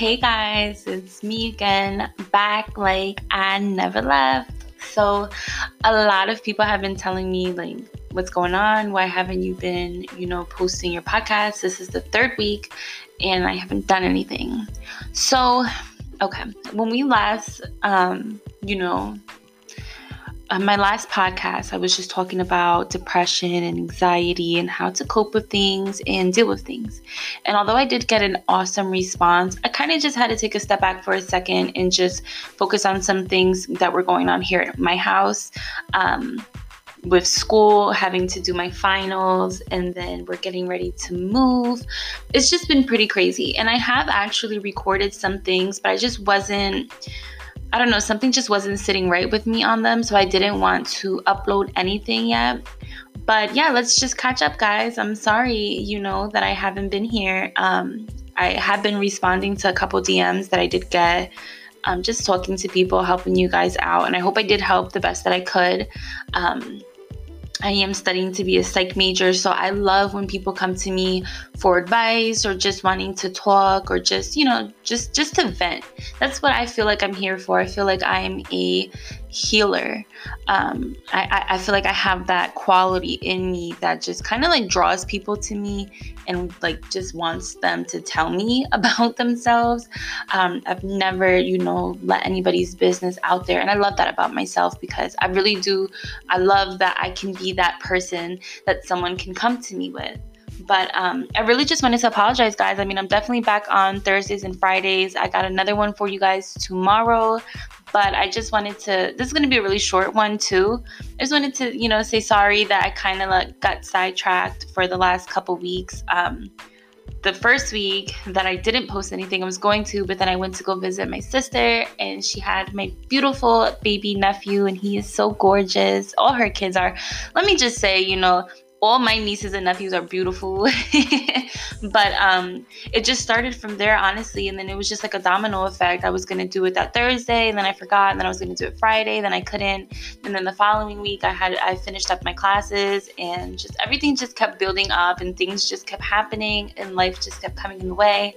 Hey guys, it's me again, back like I never left. So a lot of people have been telling me like, what's going on? Why haven't you been, posting your podcast? This is the third week and I haven't done anything. So, okay, when we last, on my last podcast, I was just talking about depression and anxiety and how to cope with things and deal with things. And although I did get an awesome response, I kind of just had to take a step back for a second and just focus on some things that were going on here at my house, with school, having to do my finals, and then we're getting ready to move. It's just been pretty crazy. And I have actually recorded some things, but something just wasn't sitting right with me on them, so I didn't want to upload anything yet. But yeah, let's just catch up, guys. I'm sorry, that I haven't been here. I have been responding to a couple DMs that I did get. I'm just talking to people, helping you guys out, and I hope I did help the best that I could. I am studying to be a psych major, so I love when people come to me for advice or just wanting to talk or just to vent. That's what I feel like I'm here for. I feel like I'm a healer. I feel like I have that quality in me that just kind of like draws people to me and like just wants them to tell me about themselves. I've never, let anybody's business out there. And I love that about myself because I really do. I love that I can be that person that someone can come to me with. But I really just wanted to apologize, guys. I mean, I'm definitely back on Thursdays and Fridays. I got another one for you guys tomorrow. But I just wanted to, this is going to be a really short one too. I just wanted to, say sorry that I kind of like got sidetracked for the last couple weeks. The first week that I didn't post anything, I was going to, but then I went to go visit my sister and she had my beautiful baby nephew and he is so gorgeous. All her kids are, let me just say, all my nieces and nephews are beautiful, but it just started from there, honestly, and then it was just like a domino effect. I was going to do it that Thursday, and then I forgot, and then I was going to do it Friday, then I couldn't, and then the following week, I finished up my classes, and just everything just kept building up, and things just kept happening, and life just kept coming in the way,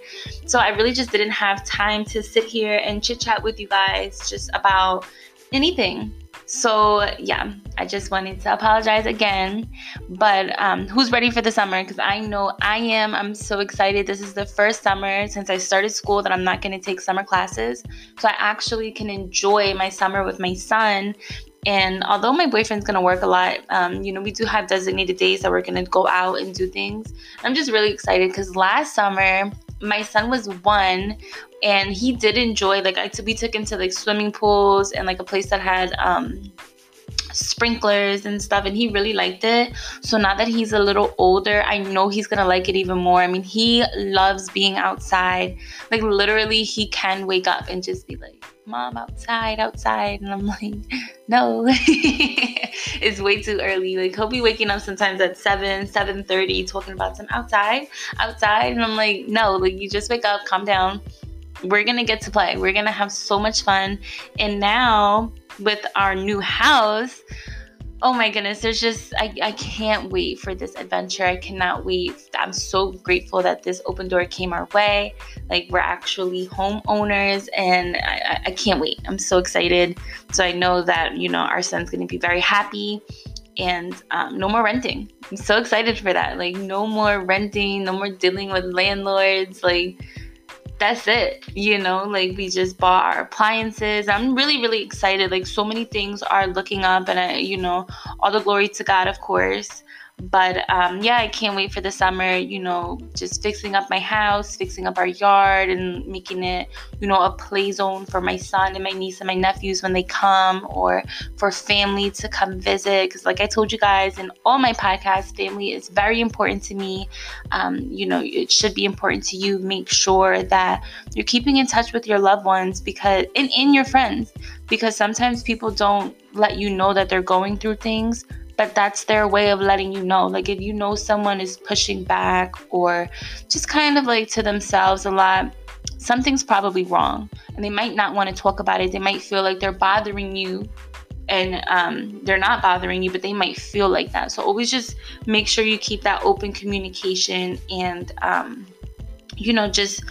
so I really just didn't have time to sit here and chit-chat with you guys just about anything. So yeah, I just wanted to apologize again, but who's ready for the summer? Because I know I am. I'm so excited. This is the first summer since I started school that I'm not going to take summer classes. So I actually can enjoy my summer with my son. And although my boyfriend's going to work a lot, we do have designated days that we're going to go out and do things. I'm just really excited because last summer, my son was 1 and he did enjoy, like, we took him to like swimming pools and like a place that had sprinklers and stuff, and he really liked it. So now that he's a little older, I know he's gonna like it even more. I mean, he loves being outside. Like, literally, he can wake up and just be like, Mom, outside, and I'm like, no. It's way too early. Like, he'll be waking up sometimes at 7:30 talking about some outside, and I'm like, no, like, you just wake up, calm down, we're gonna get to play, we're gonna have so much fun. And now with our new house, oh my goodness, there's just, I can't wait for this adventure. I cannot wait. I'm so grateful that this open door came our way. Like, we're actually homeowners and I can't wait. I'm so excited. So I know that, our son's going to be very happy and no more renting. I'm so excited for that. Like, no more renting, no more dealing with landlords. Like, that's it, we just bought our appliances. I'm really, really excited. Like, so many things are looking up, and I, all the glory to God, of course. But yeah, I can't wait for the summer, just fixing up my house, fixing up our yard, and making it, a play zone for my son and my niece and my nephews when they come, or for family to come visit. Because like I told you guys in all my podcasts, family is very important to me. It should be important to you. Make sure that you're keeping in touch with your loved ones because and your friends, because sometimes people don't let you know that they're going through things. But that's their way of letting you know. Like, if someone is pushing back or just kind of like to themselves a lot, something's probably wrong. And they might not want to talk about it. They might feel like they're bothering you and they're not bothering you, but they might feel like that. So always just make sure you keep that open communication and, just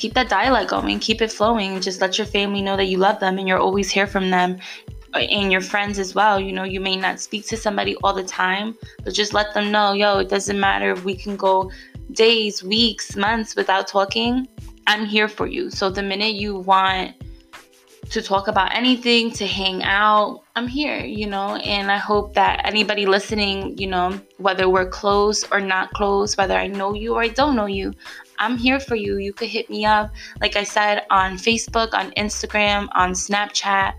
keep that dialogue going, keep it flowing. Just let your family know that you love them and you're always here from them, and your friends as well. You know, you may not speak to somebody all the time, but just let them know, yo, it doesn't matter if we can go days, weeks, months without talking. I'm here for you. So the minute you want to talk about anything, to hang out, I'm here, you know. And I hope that anybody listening, you know, whether we're close or not close, whether I know you or I don't know you, I'm here for you. You could hit me up, like I said, on Facebook, on Instagram, on Snapchat.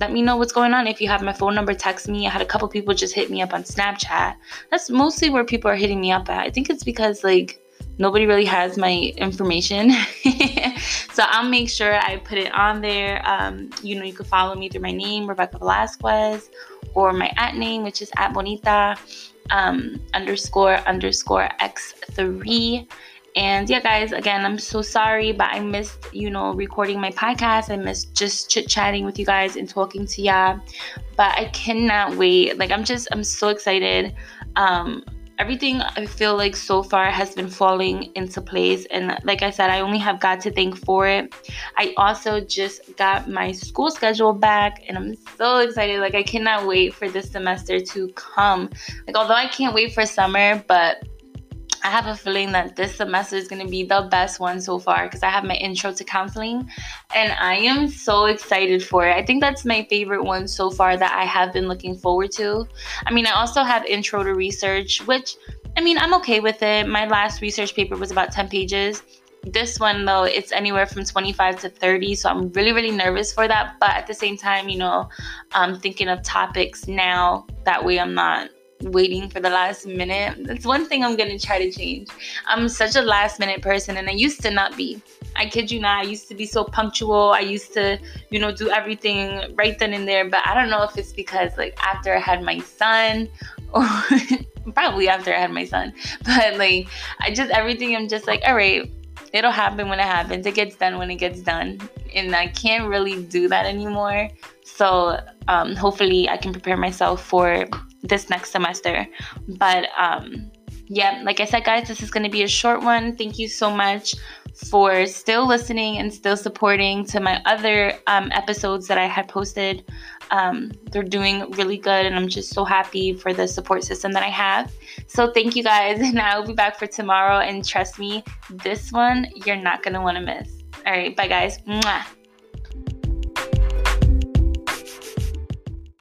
Let me know what's going on. If you have my phone number, text me. I had a couple people just hit me up on Snapchat. That's mostly where people are hitting me up at. I think it's because, like, nobody really has my information. So I'll make sure I put it on there. You know, you can follow me through my name, Rebecca Velasquez, or my at name, which is at Bonita __ X3. And yeah, guys, again, I'm so sorry, but I missed, you know, recording my podcast. I missed just chit-chatting with you guys and talking to y'all. But I cannot wait. Like, I'm so excited. Everything, I feel like, so far has been falling into place. And like I said, I only have God to thank for it. I also just got my school schedule back, and I'm so excited. Like, I cannot wait for this semester to come. Like, although I can't wait for summer, but I have a feeling that this semester is going to be the best one so far, because I have my intro to counseling and I am so excited for it. I think that's my favorite one so far that I have been looking forward to. I mean, I also have intro to research, which, I mean, I'm okay with it. My last research paper was about 10 pages. This one, though, it's anywhere from 25 to 30. So I'm really, really nervous for that. But at the same time, you know, I'm thinking of topics now. That way I'm not waiting for the last minute. That's one thing I'm gonna try to change. I'm such a last minute person, and I used to not be. I kid you not, I used to be so punctual. I used to, you know, do everything right then and there. But I don't know if it's because, like, after I had my son, or probably after I had my son, but, like, I'm just like, all right, it'll happen when it happens. It gets done when it gets done. And I can't really do that anymore. So hopefully I can prepare myself for this next semester. But yeah, like I said, guys, this is going to be a short one. Thank you so much for still listening and still supporting to my other episodes that I had posted. They're doing really good, and I'm just so happy for the support system that I have. So thank you, guys, and I'll be back for tomorrow. And trust me, this one you're not going to want to miss. All right, bye, guys. Mwah.